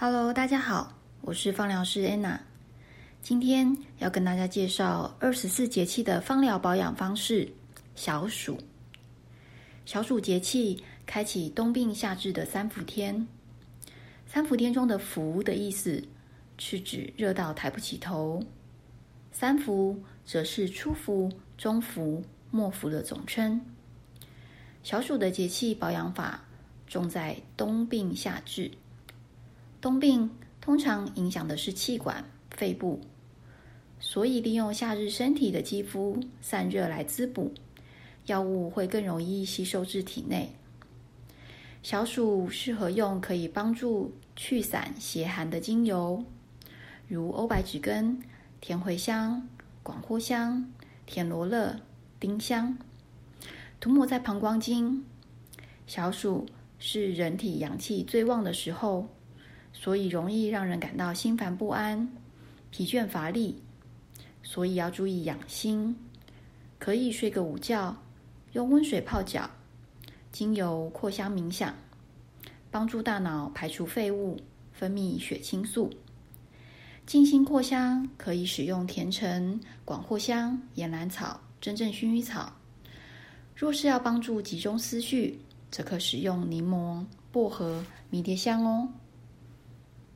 Hello， 大家好，我是芳疗师 Anna， 今天要跟大家介绍24节气的芳疗保养方式——小暑。小暑节气开启冬病夏治的三伏天。三伏天中的“伏”的意思是指热到抬不起头，三伏则是初伏、中伏、末伏的总称。小暑的节气保养法重在冬病夏治。冬病通常影响的是气管、肺部，所以利用夏日身体的肌肤散热来滋补，药物会更容易吸收至体内。小暑适合用可以帮助去散邪寒的精油，如欧白芷根、甜茴香、广藿香、甜罗勒、丁香，涂抹在膀胱经。小暑是人体阳气最旺的时候，所以容易让人感到心烦不安、疲倦乏力，所以要注意养心，可以睡个午觉，用温水泡脚，精油扩香冥想，帮助大脑排除废物，分泌血清素。静心扩香可以使用甜橙、广藿香、岩兰草、真正薰衣草。若是要帮助集中思绪，则可使用柠檬、薄荷、迷迭香哦。